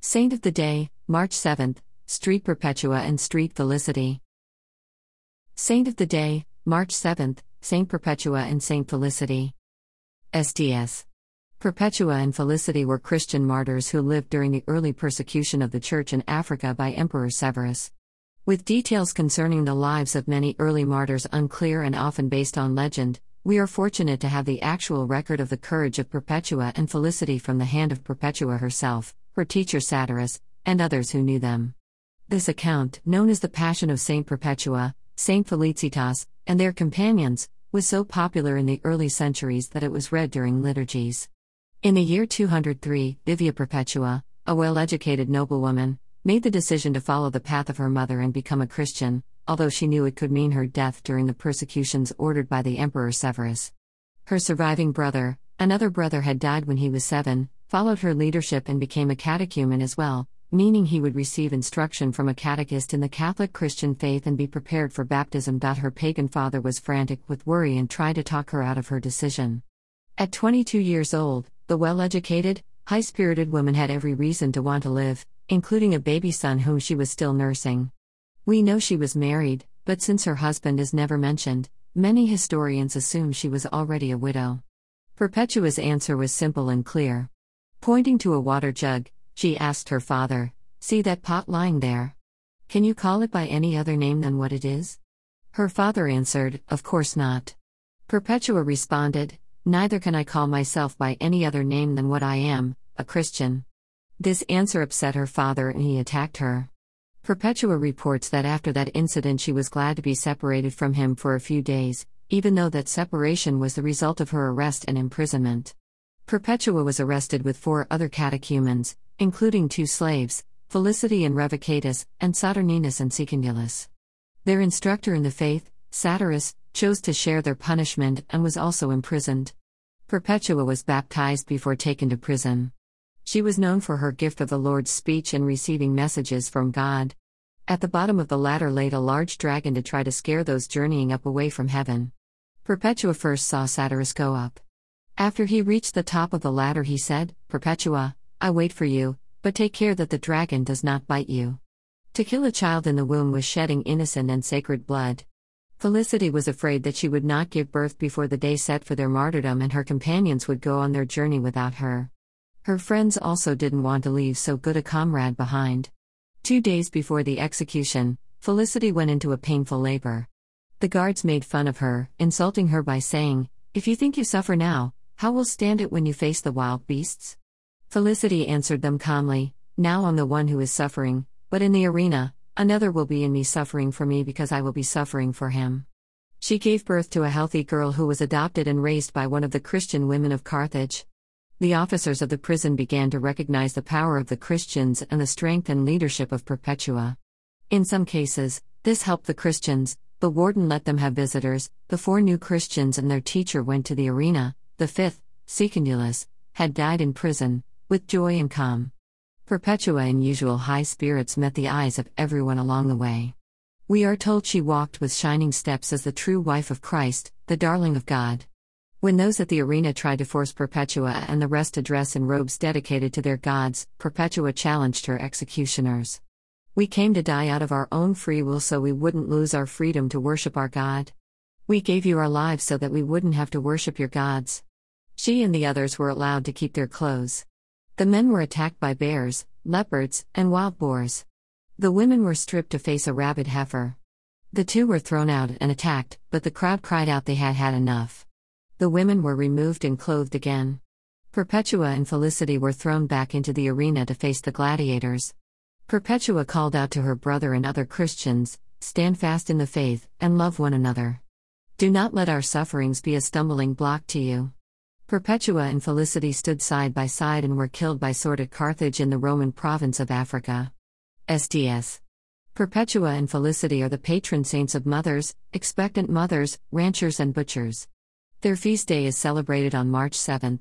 Saint of the Day, March 7, St. Perpetua and St. Felicity. Saint of the Day, March 7, St. Perpetua and St. Felicity. Sts. Perpetua and Felicity were Christian martyrs who lived during the early persecution of the Church in Africa by Emperor Severus. With details concerning the lives of many early martyrs unclear and often based on legend, we are fortunate to have the actual record of the courage of Perpetua and Felicity from the hand of Perpetua herself, her teacher Saturus, and others who knew them. This account, known as the Passion of Saint Perpetua, Saint Felicitas, and their companions, was so popular in the early centuries that it was read during liturgies. In the year 203, Vibia Perpetua, a well-educated noblewoman, made the decision to follow the path of her mother and become a Christian, although she knew it could mean her death during the persecutions ordered by the Emperor Severus. Her surviving brother, another brother had died when he was 7, followed her leadership and became a catechumen as well, meaning he would receive instruction from a catechist in the Catholic Christian faith and be prepared for baptism. Her pagan father was frantic with worry and tried to talk her out of her decision. At 22 years old, the well-educated, high-spirited woman had every reason to want to live, including a baby son whom she was still nursing. We know she was married, but since her husband is never mentioned, many historians assume she was already a widow. Perpetua's answer was simple and clear. Pointing to a water jug, she asked her father, "See that pot lying there? Can you call it by any other name than what it is?" Her father answered, "Of course not." Perpetua responded, "Neither can I call myself by any other name than what I am, a Christian." This answer upset her father and he attacked her. Perpetua reports that after that incident she was glad to be separated from him for a few days, even though that separation was the result of her arrest and imprisonment. Perpetua was arrested with 4 other catechumens, including 2 slaves, Felicity and Revocatus, and Saturninus and Secundulus. Their instructor in the faith, Saturus, chose to share their punishment and was also imprisoned. Perpetua was baptized before taken to prison. She was known for her gift of the Lord's speech and receiving messages from God. At the bottom of the ladder laid a large dragon to try to scare those journeying up away from heaven. Perpetua first saw Saturus go up. After he reached the top of the ladder he said, "Perpetua, I wait for you, but take care that the dragon does not bite you." To kill a child in the womb was shedding innocent and sacred blood. Felicity was afraid that she would not give birth before the day set for their martyrdom and her companions would go on their journey without her. Her friends also didn't want to leave so good a comrade behind. 2 days before the execution, Felicity went into a painful labor. The guards made fun of her, insulting her by saying, "If you think you suffer now, how will stand it when you face the wild beasts?" Felicity answered them calmly, "Now I'm the one who is suffering, but in the arena, another will be in me suffering for me because I will be suffering for him." She gave birth to a healthy girl who was adopted and raised by one of the Christian women of Carthage. The officers of the prison began to recognize the power of the Christians and the strength and leadership of Perpetua. In some cases, this helped the Christians. The warden let them have visitors. The 4 new Christians and their teacher went to the arena. The 5th, Secundulus, had died in prison, with joy and calm. Perpetua in usual high spirits met the eyes of everyone along the way. We are told she walked with shining steps as the true wife of Christ, the darling of God. When those at the arena tried to force Perpetua and the rest to dress in robes dedicated to their gods, Perpetua challenged her executioners. "We came to die out of our own free will so we wouldn't lose our freedom to worship our God. We gave you our lives so that we wouldn't have to worship your gods." She and the others were allowed to keep their clothes. The men were attacked by bears, leopards, and wild boars. The women were stripped to face a rabid heifer. The 2 were thrown out and attacked, but the crowd cried out they had had enough. The women were removed and clothed again. Perpetua and Felicity were thrown back into the arena to face the gladiators. Perpetua called out to her brother and other Christians, "Stand fast in the faith, and love one another. Do not let our sufferings be a stumbling block to you." Perpetua and Felicity stood side by side and were killed by sword at Carthage in the Roman province of Africa. Sts. Perpetua and Felicity are the patron saints of mothers, expectant mothers, ranchers and butchers. Their feast day is celebrated on March 7.